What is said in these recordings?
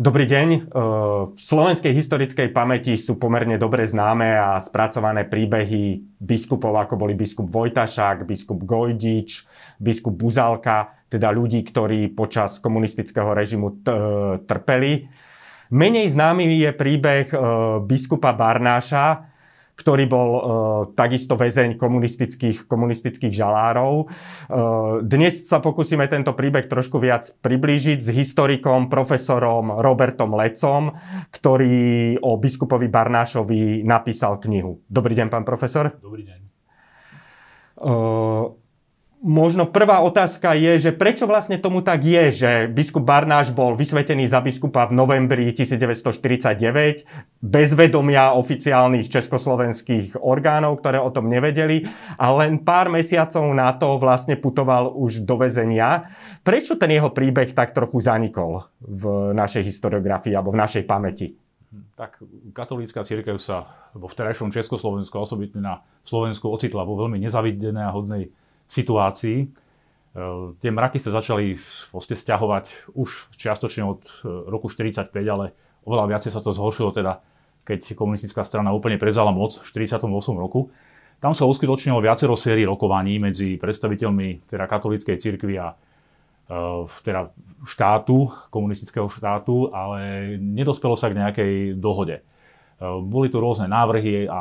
Dobrý deň. V slovenskej historickej pamäti sú pomerne dobre známe a spracované príbehy biskupov, ako boli biskup Vojtašák, biskup Gojdič, biskup Buzalka, teda ľudí, ktorí počas komunistického režimu trpeli. Menej známy je príbeh biskupa Barnáša, ktorý bol takisto väzeň komunistických žalárov. Dnes sa pokúsime tento príbeh trošku viac priblížiť s historikom, profesorom Robertom Lecom, ktorý o biskupovi Barnášovi napísal knihu. Dobrý deň, pán profesor. Dobrý deň. Možno prvá otázka je, že prečo vlastne tomu tak je, že biskup Barnáš bol vysvetený za biskupa v novembri 1949 bez vedomia oficiálnych československých orgánov, ktoré o tom nevedeli, a len pár mesiacov na to vlastne putoval už do väzenia. Prečo ten jeho príbeh tak trochu zanikol v našej historiografii alebo v našej pamäti? Tak katolícka cirkev sa vo vterajšom Československu, osobitne na Slovensku, ocitla vo veľmi nezavidenej a hodnej situácií. Tie mraky sa začali vlastne sťahovať už čiastočne od roku 1945, ale oveľa viacej sa to zhoršilo teda, keď komunistická strana úplne prevzala moc v 1948 roku. Tam sa uskutočnilo viacero sérií rokovaní medzi predstaviteľmi teda katolíckej cirkvi a teda štátu, komunistického štátu, ale nedospelo sa k nejakej dohode. Boli tu rôzne návrhy a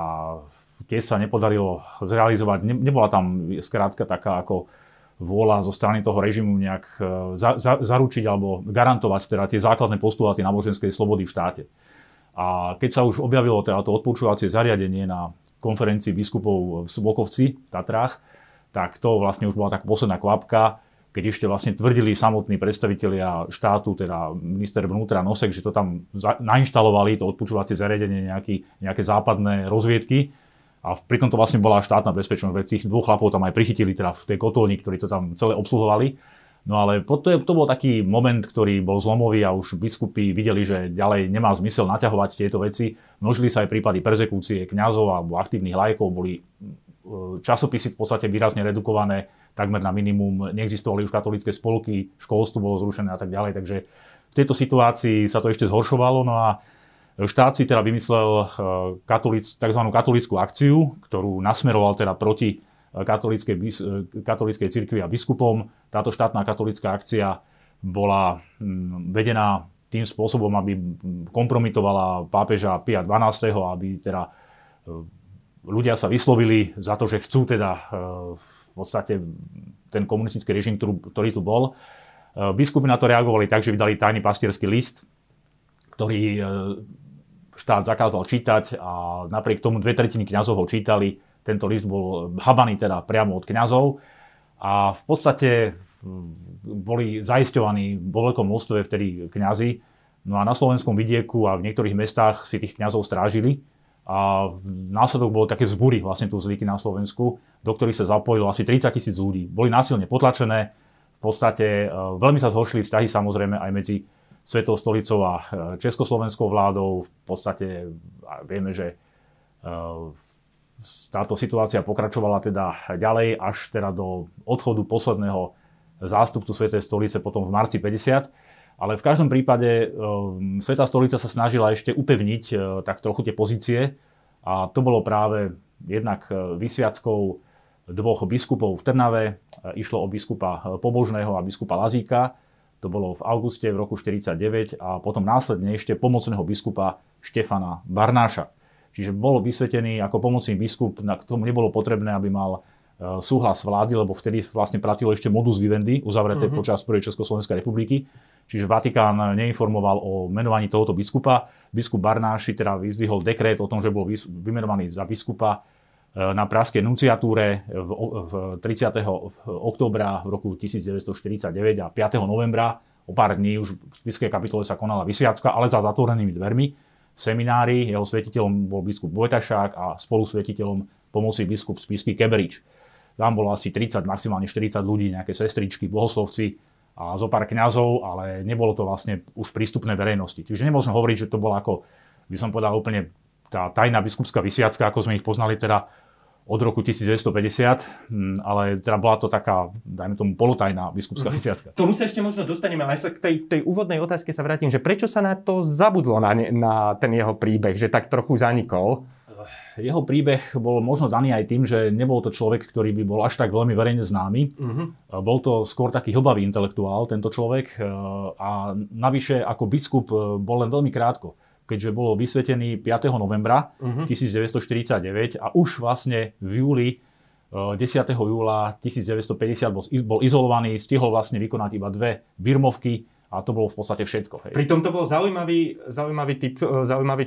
tie sa nepodarilo zrealizovať. Nebola tam skrátka taká ako vôľa zo strany toho režimu nejak zaručiť alebo garantovať teda tie základné postuláty náboženskej slobody v štáte. A keď sa už objavilo teda to odpočúvacie zariadenie na konferencii biskupov v Subokovci, v Tatrách, tak to vlastne už bola taká posledná kvapka, keď ešte vlastne tvrdili samotní predstavitelia štátu, teda minister vnútra Nosek, že to tam nainštalovali, to odpočúvacie zariadenie, nejaké západné rozviedky. A pritom to vlastne bola štátna bezpečnosť, veď tých dvoch chlapov tam aj prichytili teda v tej kotolni, ktorí to tam celé obsluhovali. No ale to bol taký moment, ktorý bol zlomový a už biskupi videli, že ďalej nemá zmysel naťahovať tieto veci. Množili sa aj prípady perzekúcie kňazov alebo aktívnych laikov, boli časopisy v podstate výrazne redukované, takmer na minimum, neexistovali už katolícke spolky, školstvo bolo zrušené a tak ďalej, takže v tejto situácii sa to ešte zhoršovalo. No a štát si teda vymyslel tzv. Katolícku akciu, ktorú nasmeroval teda proti katolíckej cirkvi a biskupom. Táto štátna katolícka akcia bola vedená tým spôsobom, aby kompromitovala pápeža Pia XII, aby teda ľudia sa vyslovili za to, že chcú teda v podstate ten komunistický režim, ktorý tu bol. Biskupi na to reagovali tak, že vydali tajný pastierský list, ktorý štát zakázal čítať, a napriek tomu 2/3 kňazov ho čítali. Tento list bol habaný teda priamo od kňazov a v podstate boli zaisťovaní vo veľkom množstve vtedy kňazi. No a na slovenskom vidieku a v niektorých mestách si tých kňazov strážili. A následok bolo také zbúry vlastne tu zlíky na Slovensku, do ktorých sa zapojilo asi 30 000 ľudí. Boli násilne potlačené, v podstate veľmi sa zhoršili vzťahy samozrejme aj medzi Svetou stolicou a československou vládou. V podstate vieme, že táto situácia pokračovala teda ďalej až teda do odchodu posledného zástupcu Svetej stolice potom v marci 50. Ale v každom prípade Svätá stolica sa snažila ešte upevniť tak trochu tie pozície, a to bolo práve jednak vysviackou dvoch biskupov v Trnave. Išlo o biskupa Pobožného a biskupa Lazíka. To bolo v auguste v roku 1949 a potom následne ešte pomocného biskupa Štefana Barnáša. Čiže bol vysvetený ako pomocný biskup, na ktorom nebolo potrebné, aby mal súhlas vlády, lebo vtedy vlastne platilo ešte modus vivendi, uzavreté počas prvej Československej republiky. Čiže Vatikán neinformoval o menovaní tohoto biskupa. Biskup Barnáši teda vyzdvihol dekret o tom, že bol vymenovaný za biskupa na pražskej nunciatúre 30. októbra v roku 1949 a 5. novembra. O pár dní už v spiskej kapitole sa konala vysviacka, ale za zatvorenými dvermi v seminári. Jeho svetiteľom bol biskup Vojtašák a spolusvetiteľom pomoci biskup spisky Kebérič. Tam bolo asi 30, maximálne 40 ľudí, nejaké sestričky, bohoslovci a zo pár kňazov, ale nebolo to vlastne už prístupné verejnosti. Čiže nemôžno hovoriť, že to bola, ako by som povedal, úplne tá tajná biskupská vysiacka, ako sme ich poznali teda od roku 1950, ale teda bola to taká, dajme tomu, polotajná biskupská oficiacka. Tomu sa ešte možno dostaneme, ale sa k tej úvodnej otázke sa vrátim, že prečo sa na to zabudlo, na ten jeho príbeh, že tak trochu zanikol? Jeho príbeh bol možno daný aj tým, že nebol to človek, ktorý by bol až tak veľmi verejne známy. Bol to skôr taký hlbavý intelektuál, tento človek, a navyše ako biskup bol len veľmi krátko, keďže bol vysvetený 5. novembra 1949 a už vlastne v júli, 10. júla 1950 bol izolovaný, stihol vlastne vykonať iba 2 birmovky a to bolo v podstate všetko. Hej. Pritom to bol zaujímavý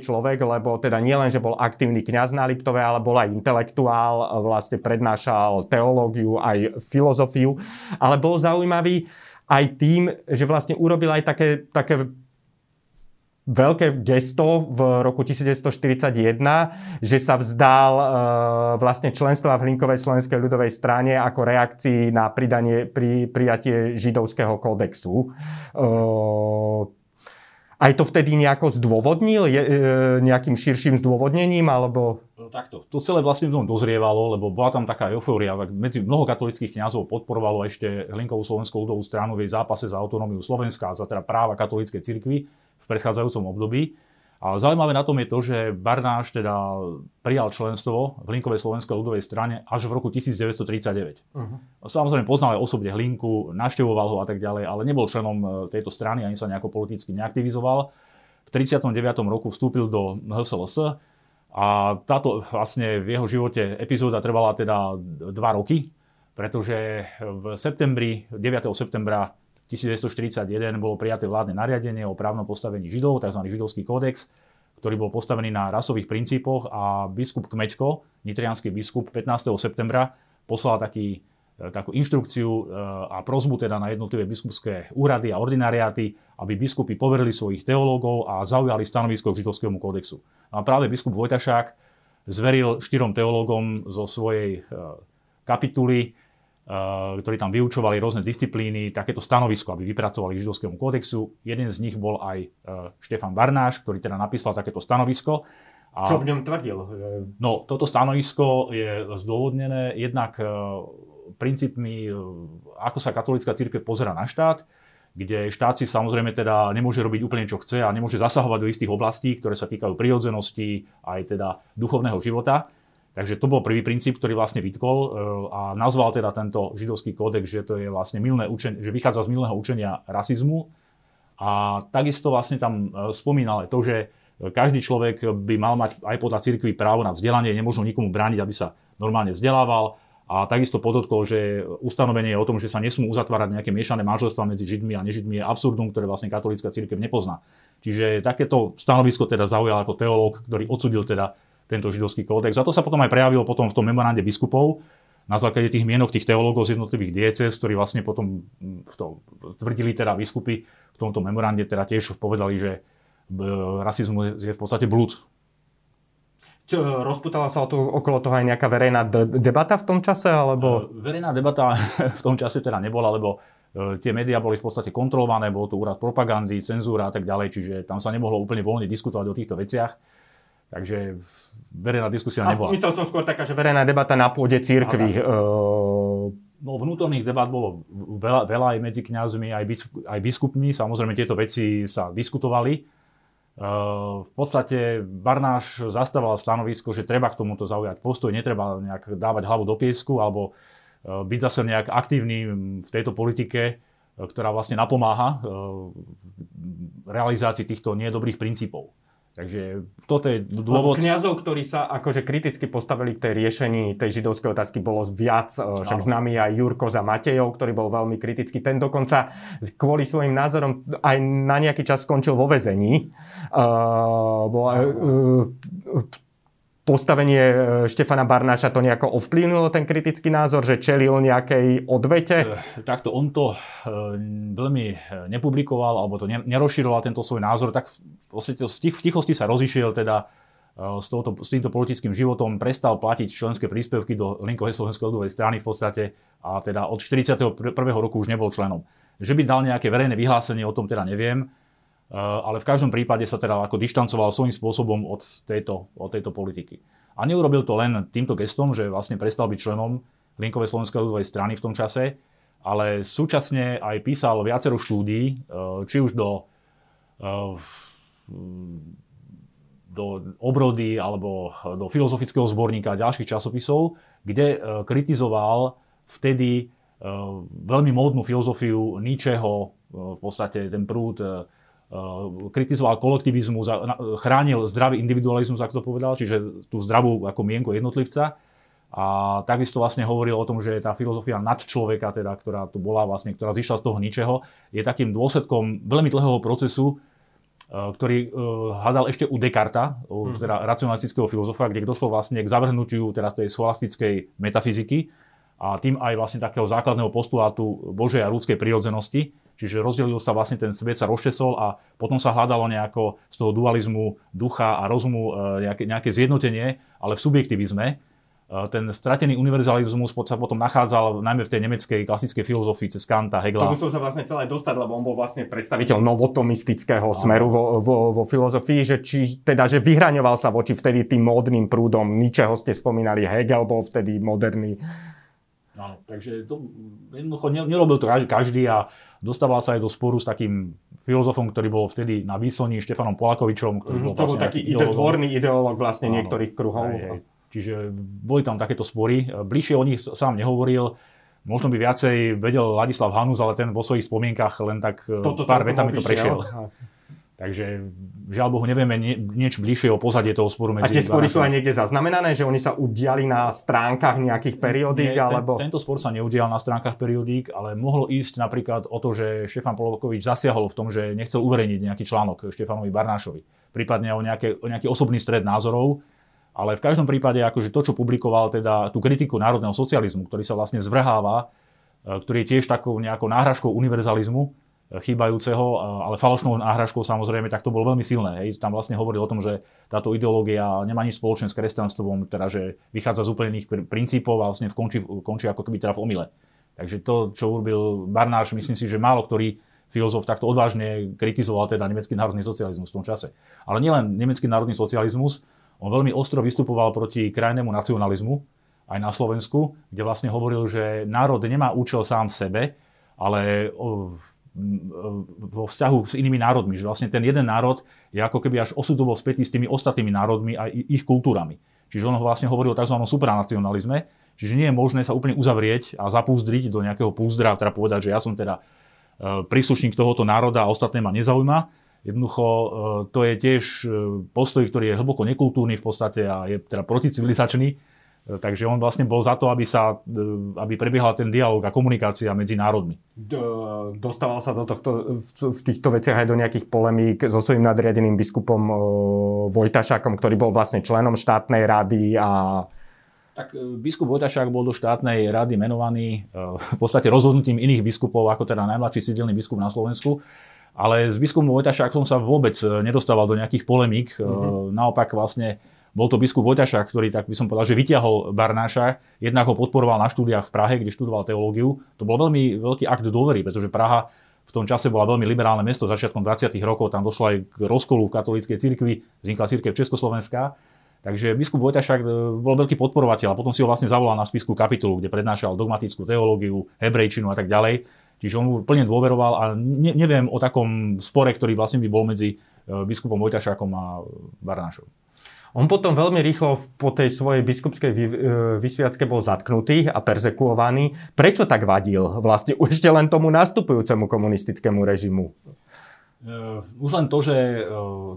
človek, lebo teda nie len, že bol aktívny kňaz na Liptove, ale bol aj intelektuál, vlastne prednášal teológiu, aj filozofiu, ale bol zaujímavý aj tým, že vlastne urobil aj také veľké gesto v roku 1941, že sa vzdal vlastne členstva v Hlinkovej slovenskej ľudovej strane ako reakcii na prijatie židovského kódexu. Aj to vtedy nejako zdôvodnil, nejakým širším zdôvodnením, alebo... Takto. To celé vlastne v tom dozrievalo, lebo bola tam taká eufória. Medzi mnoho katolických kňazov podporovalo ešte Hlinkovú slovenskú ľudovú stranu v jej zápase za autonómiu Slovenska, za teda práva katolíckej cirkvi v predchádzajúcom období. A zaujímavé na tom je to, že Barnáš teda prijal členstvo v Hlinkovej slovenskej ľudovej strane až v roku 1939. Samozrejme poznal aj osobne Hlinku, navštevoval ho a tak ďalej, ale nebol členom tejto strany, ani sa nejako politicky neaktivizoval. V 39. roku vstúpil do HSLS a táto vlastne v jeho živote epizóda trvala teda 2 roky, pretože v 9. septembra 1941 bolo prijaté vládne nariadenie o právnom postavení Židov, tzv. Židovský kódex, ktorý bol postavený na rasových princípoch a biskup Kmeďko, nitriansky biskup, 15. septembra poslal takú inštrukciu a prosbu teda na jednotlivé biskupské úrady a ordinariáty, aby biskupy poverili svojich teológov a zaujali stanovisko k židovskému kódexu. A práve biskup Vojtašák zveril 4 teológom zo svojej kapituly, ktorí tam vyučovali rôzne disciplíny, takéto stanovisko, aby vypracovali k židovskému kódexu. Jeden z nich bol aj Štefan Barnáš, ktorý teda napísal takéto stanovisko. A čo v ňom tvrdil? No, toto stanovisko je zdôvodnené jednak princípmi, ako sa katolícka cirkev pozerá na štát, kde štát si samozrejme teda nemôže robiť úplne čo chce a nemôže zasahovať do istých oblastí, ktoré sa týkajú prirodzenosti aj teda duchovného života. Takže to bol prvý princíp, ktorý vlastne vytkol a nazval teda tento židovský kódex, že to je vlastne mylné učenie, že vychádza z mylného učenia rasizmu. A takisto vlastne tam spomínal aj to, že každý človek by mal mať aj podľa cirkvi právo na vzdelanie, nemôžno nikomu brániť, aby sa normálne vzdelával. A takisto podotkol, že ustanovenie je o tom, že sa nesmú uzatvárať nejaké miešané manželstvá medzi Židmi a nežidmi, je absurdum, ktoré vlastne katolícka cirkev nepozná. Čiže takéto stanovisko teda zaujal ako teológ, ktorý odsudil teda tento židovský kódex. A to sa potom aj prejavilo potom v tom memorande biskupov na základe tých mienok tých teológov z jednotlivých diecéz, ktorí vlastne potom tvrdili teda biskupy v tomto memorande, teda tiež povedali, že rasizmus je v podstate blúd. Rozputala sa okolo toho aj nejaká verejná debata v tom čase? Alebo... Verejná debata v tom čase teda nebola, lebo tie médiá boli v podstate kontrolované, bol to úrad propagandy, cenzúra a tak ďalej, čiže tam sa nemohlo úplne voľne diskutovať o týchto veciach. Takže verejná diskusia nebola. Myslel som skôr taká, že verejná debata na pôde cirkvi. No, vnútorných debat bolo veľa aj medzi kňazmi, aj biskupmi. Samozrejme, tieto veci sa diskutovali. V podstate Barnáš zastával stanovisko, že treba k tomuto zaujať postoj, netreba nejak dávať hlavu do piesku alebo byť zase nejak aktívny v tejto politike, ktorá vlastne napomáha realizácii týchto nedobrých princípov. Takže toto je dôvod... Kňazov, ktorí sa akože kriticky postavili k tej riešení tej židovskej otázky, bolo viac. Však s nami aj Jurko Matejov, ktorý bol veľmi kritický. Ten dokonca kvôli svojim názorom aj na nejaký čas skončil vo väzení. Postavenie Štefana Barnáša to nejako ovplyvnilo, ten kritický názor, že čelil nejakej odvete? Takto, on to veľmi nepublikoval, alebo to nerozšíroval tento svoj názor, tak v tichosti sa rozišiel teda s týmto politickým životom, prestal platiť členské príspevky do Hlinkovej slovenskej ľudovej strany v podstate a teda od 41. roku už nebol členom. Že by dal nejaké verejné vyhlásenie, o tom teda neviem, ale v každom prípade sa teda ako dištancoval svojím spôsobom od tejto politiky. A neurobil to len týmto gestom, že vlastne prestal byť členom Linkovej slovenskej ľudovej strany v tom čase, ale súčasne aj písal viacero štúdií, či už do obrody alebo do filozofického zborníka a ďalších časopisov, kde kritizoval vtedy veľmi módnu filozofiu Nietzscheho, v podstate ten prúd, kritizoval kolektivizmus, chránil zdravý individualizmus, ako to povedal, čiže tú zdravú ako mienku jednotlivca. A takisto vlastne hovoril o tom, že tá filozofia nadčloveka, teda, ktorá tu bola vlastne, ktorá zišla z toho Nietzscheho, je takým dôsledkom veľmi dlhého procesu, ktorý hľadal ešte u Descartes, teda racionalistického filozofa, kde došlo vlastne k zavrhnutiu teda tej scholastickej metafyziky a tým aj vlastne takého základného postulátu Božej a ľudskej prirodzenosti. Čiže rozdelil sa vlastne ten svet, sa rozčesol a potom sa hľadalo nejako z toho dualizmu ducha a rozumu nejaké zjednotenie, ale v subjektivizme. Ten stratený univerzalizmus sa potom nachádzal najmä v tej nemeckej klasickej filozofii cez Kanta, Hegla. To musel sa vlastne celé dostať, lebo on bol vlastne predstaviteľ novotomistického smeru vo filozofii, že, či, teda, že vyhraňoval sa voči vtedy tým módnym prúdom. Nietzscheho ste spomínali, Hegel bol vtedy moderný. Áno, takže to jednoducho nerobil to každý a dostával sa aj do sporu s takým filozofom, ktorý bol vtedy na výslni, Štefanom Polakovičom, ktorý bol vlastne to bol taký tvorný ideológ vlastne niektorých kruhov. Aj. Čiže boli tam takéto spory. Bližšie o nich sám nehovoril. Možno by viacej vedel Ladislav Hanus, ale ten vo svojich spomienkach len tak pár vetami to prešiel. Takže žiaľ Bohu, nevieme nič bližšie o pozadie toho sporu medzi... A tie spory sú aj niekde zaznamenané, že oni sa udiali na stránkach nejakých periodík? Alebo... Tento spor sa neudial na stránkach periodík, ale mohlo ísť napríklad o to, že Štefan Polakovič zasiahol v tom, že nechcel uverejniť nejaký článok Štefanovi Barnášovi. Prípadne o nejaký osobný stred názorov. Ale v každom prípade akože to, čo publikoval, teda tú kritiku národného socializmu, ktorý sa vlastne zvrháva, ktorý je tiež takou nejakou náhražkou univerzalizmu chýbajúceho, ale falošnou náhražkou samozrejme, tak to bolo veľmi silné. Hej. Tam vlastne hovoril o tom, že táto ideológia nemá nič spoločné s kresťanstvom, teda že vychádza z úplných princípov a vlastne končí ako keby teda v omyle. Takže to, čo urobil Barnáš, myslím si, že málo ktorý filozof takto odvážne kritizoval teda nemecký národný socializmus v tom čase. Ale nielen nemecký národný socializmus, on veľmi ostro vystupoval proti krajnému nacionalizmu, aj na Slovensku, kde vlastne hovoril, že národ nemá účel sám v sebe, ale vo vzťahu s inými národmi. Že vlastne ten jeden národ je ako keby až osudovo spätý s tými ostatnými národmi a ich kultúrami. Čiže on vlastne hovoril o tzv. Supranacionalizme, čiže nie je možné sa úplne uzavrieť a zapúzdriť do nejakého púzdra, teda povedať, že ja som teda príslušník tohoto národa a ostatné ma nezaujíma. Jednoducho, to je tiež postoj, ktorý je hlboko nekultúrny v podstate a je teda proticivilizačný. Takže on vlastne bol za to, aby prebiehal ten dialog a komunikácia medzi národmi. Dostával sa do tohto, v týchto veciach aj do nejakých polemík so svojím nadriadeným biskupom Vojtašákom, ktorý bol vlastne členom štátnej rady a... Tak biskup Vojtašák bol do štátnej rady menovaný v podstate rozhodnutím iných biskupov, ako teda najmladší sídelný biskup na Slovensku. Ale s biskupom Vojtašákom som sa vôbec nedostával do nejakých polemík. Naopak vlastne bol to biskup Vojtašák, ktorý, tak by som povedal, že vytiahol Barnáša. Jednak ho podporoval na štúdiách v Prahe, kde študoval teológiu. To bol veľmi veľký akt dôvery, pretože Praha v tom čase bola veľmi liberálne mesto začiatkom 20. rokov. Tam došlo aj k rozkolu v katolíckej cirkvi, vznikla cirkev československá. Takže biskup Vojtašák bol veľký podporovateľ a potom si ho vlastne zavolal na spišskú kapitulu, kde prednášal dogmatickú teológiu, hebrejčinu a tak ďalej. Čiže on mu plne dôveroval a neviem o takom spore, ktorý vlastne by bol medzi biskupom Vojtašákom a Barnášom. On potom veľmi rýchlo po tej svojej biskupskej vysviacke bol zatknutý a perzekuovaný. Prečo tak vadil vlastne ešte len tomu nastupujúcemu komunistickému režimu? Už len to, že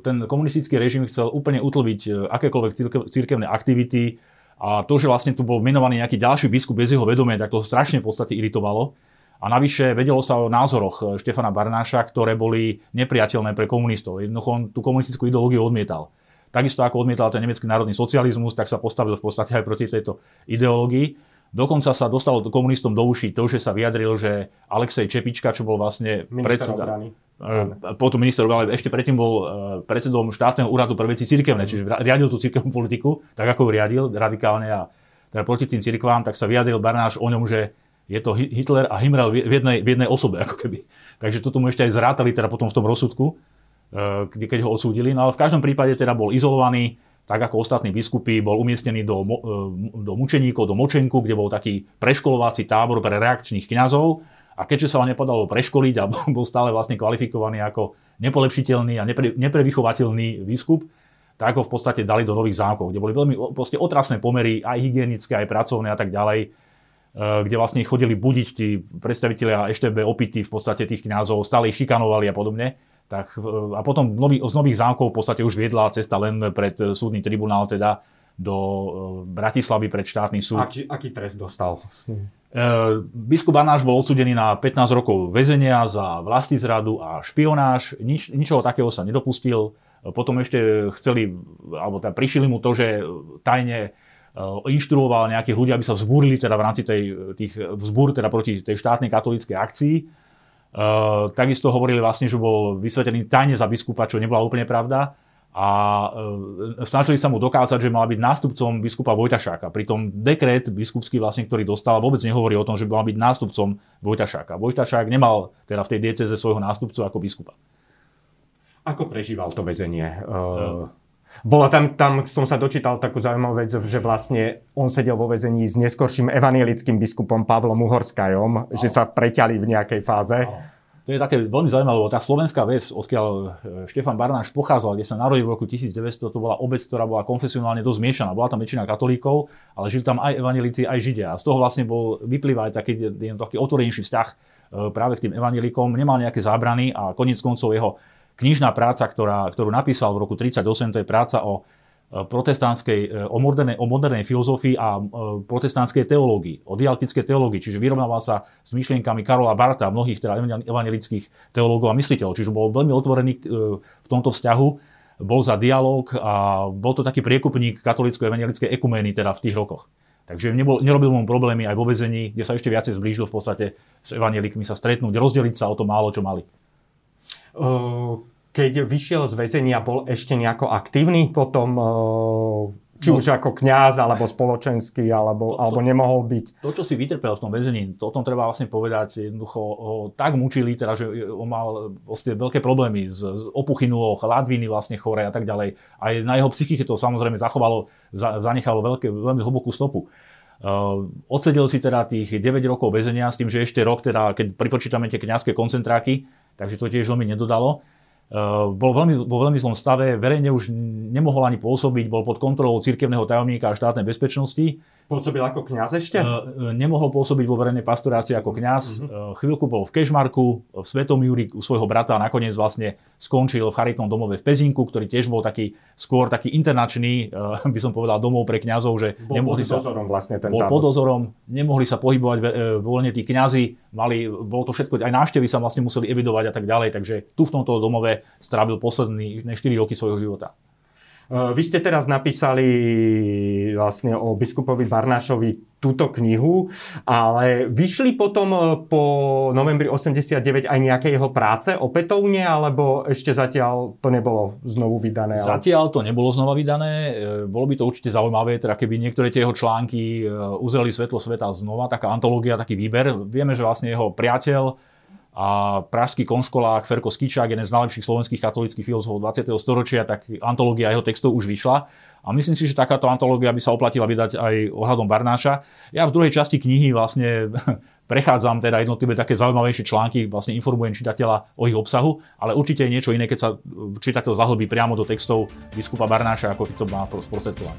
ten komunistický režim chcel úplne utlbiť akékoľvek cirkevné aktivity a to, že vlastne tu bol menovaný nejaký ďalší biskup bez jeho vedomia, tak to strašne v podstate iritovalo. A navyše vedelo sa o názoroch Štefana Barnáša, ktoré boli nepriateľné pre komunistov. Jednoducho on tú komunistickú ideológiu odmietal. Takisto ako odmietal ten nemecký národný socializmus, tak sa postavil v podstate aj proti tejto ideológii. Dokonca sa dostalo komunistom do uší to, že sa vyjadril, že Alexej Čepička, čo bol vlastne predseda, potom minister obrany, ešte predtým bol predsedom štátneho úradu pre veci cirkevné, čiže riadil tú cirkevnú politiku, tak ako ju riadil radikálne a teda proti tým cirkvám, tak sa vyjadril Barnáš o ňom, že je to Hitler a Himmel v jednej osobe, ako keby. Takže toto mu ešte aj zrátali teda potom v tom rozsudku, keď ho odsúdili. No ale v každom prípade teda bol izolovaný, tak ako ostatní biskupy, bol umiestnený do mučeníkov, do Močenku, kde bol taký preškolovací tábor pre reakčných kňazov. A keďže sa ho nepodalo preškoliť a bol stále vlastne kvalifikovaný ako nepolepšiteľný a neprevychovateľný biskup, tak ho v podstate dali do Nových Zámkov, kde boli veľmi otrasné pomery, aj hygienické, aj pracovné a tak ďalej, kde vlastne chodili budiť tí predstavitelia EŠTB opity v podstate tých kňazov, stále ich šikanovali a podobne. Tak, a potom z Nových Zámkov v podstate už viedla cesta len pred súdny tribunál, teda do Bratislavy pred štátny súd. Aký trest dostal? Biskup Barnáš bol odsúdený na 15 rokov väzenia za vlastizradu a špionáž. Ničoho takého sa nedopustil. Potom ešte prišili mu to, že tajne inštruoval nejakých ľudí, aby sa vzbúrili teda v rámci vzbúr proti tej štátnej katolíckej akcii. Takisto hovorili vlastne, že bol vysvetený tajne za biskupa, čo nebola úplne pravda. A snažili sa mu dokázať, že mal byť nástupcom biskupa Vojtašáka. Pritom dekret biskupský, vlastne, ktorý dostal, vôbec nehovorí o tom, že mal byť nástupcom Vojtašáka. Vojtašák nemal teda v tej diecéze svojho nástupcu ako biskupa. Ako prežíval to väzenie? Bola tam som sa dočítal takú zaujímavú vec, že vlastne on sedel vo väzení s neskorším evanielickým biskupom Pavlom Uhorskaiom, že sa preťali v nejakej fáze. To je také veľmi zaujímavé, lebo tá slovenská väz, odkiaľ Štefan Barnáš pochádzal, kde sa narodil v roku 1900, to bola obec, ktorá bola konfesionálne dosť zmiešaná. Bola tam väčšina katolíkov, ale žili tam aj evanjelici, aj židia. A z toho vlastne vyplýva aj taký otvorenejší vzťah práve k tým evanjelikom. Nemal nejaké zábrany a koniec koncov jeho knižná práca, ktorú napísal v roku 1938, to je práca o modernej filozofii a protestantskej teológii, o dialektickej teológii, čiže vyrovnával sa s myšlienkami Karola Bartha, mnohých teda evangelických teológov a mysliteľov, čiže bol veľmi otvorený v tomto vzťahu, bol za dialóg a bol to taký priekupník katolícko-evangelickej ekumény teda v tých rokoch. Takže nerobil mu problémy aj vo väzení, kde sa ešte viacej zblížil v podstate s evangelikmi sa stretnúť, rozdeliť sa o to málo, čo mali. Keď vyšiel z väzenia, bol ešte nejako aktívny potom, či už ako kňaz, alebo spoločenský, alebo nemohol byť? To, čo si vytrpel v tom väzení, to o tom treba vlastne povedať, jednoducho ho tak mučili, teda, že on mal vlastne veľké problémy s opuchynou, hladviny vlastne chore a tak ďalej. Aj na jeho psychike to samozrejme zanechalo veľmi hlbokú stopu. Odsedel si teda tých 9 rokov väzenia s tým, že ešte rok, teda, keď pripočítame tie kňazské koncentráky, takže to tiež veľmi nedodalo. Bol vo veľmi zlom stave, verejne už nemohol ani pôsobiť, bol pod kontrolou cirkevného tajomníka a štátnej bezpečnosti. Pôsobil ako kňaz ešte? Nemohol pôsobiť vo verejnej pastorácii ako kňaz. Chvíľku bol v Kežmarku, v Svetom Júri u svojho brata a nakoniec vlastne skončil v charitnom domove v Pezinku, ktorý tiež bol skôr taký internačný, by som povedal, domov pre kňazov, že pod dozorom, nemohli sa pohybovať voľne tí kňazi, bolo to všetko, aj návštevy sa vlastne museli evidovať a tak ďalej, takže tu v tomto domove strávil posledné 4 roky svojho života. Vy ste teraz napísali vlastne o biskupovi Barnášovi túto knihu, ale vyšli potom po novembri 89 aj nejaké jeho práce opätovne, alebo ešte zatiaľ to nebolo znovu vydané? Ale... Zatiaľ to nebolo znova vydané. Bolo by to určite zaujímavé, teda keby niektoré tie jeho články uzreli svetlo sveta znova, taká antológia, taký výber. Vieme, že vlastne jeho priateľ a pražský konškolák Ferko Skičák, jeden z najlepších slovenských katolíckych filozofov 20. storočia, tak antológia jeho textov už vyšla. A myslím si, že takáto antológia by sa oplatila vydať aj ohľadom Barnáša. Ja v druhej časti knihy vlastne prechádzam teda jednotlivé také zaujímavejšie články, vlastne informujem čitateľa o ich obsahu, ale určite je niečo iné, keď sa čitateľ zahlbí priamo do textov biskupa Barnáša, ako to má sprostredkovať.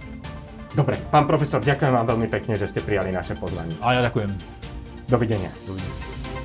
Dobre, pán profesor, ďakujem vám veľmi pekne, že ste prijali naše pozvanie. A ja ďakujem. Dovidenia.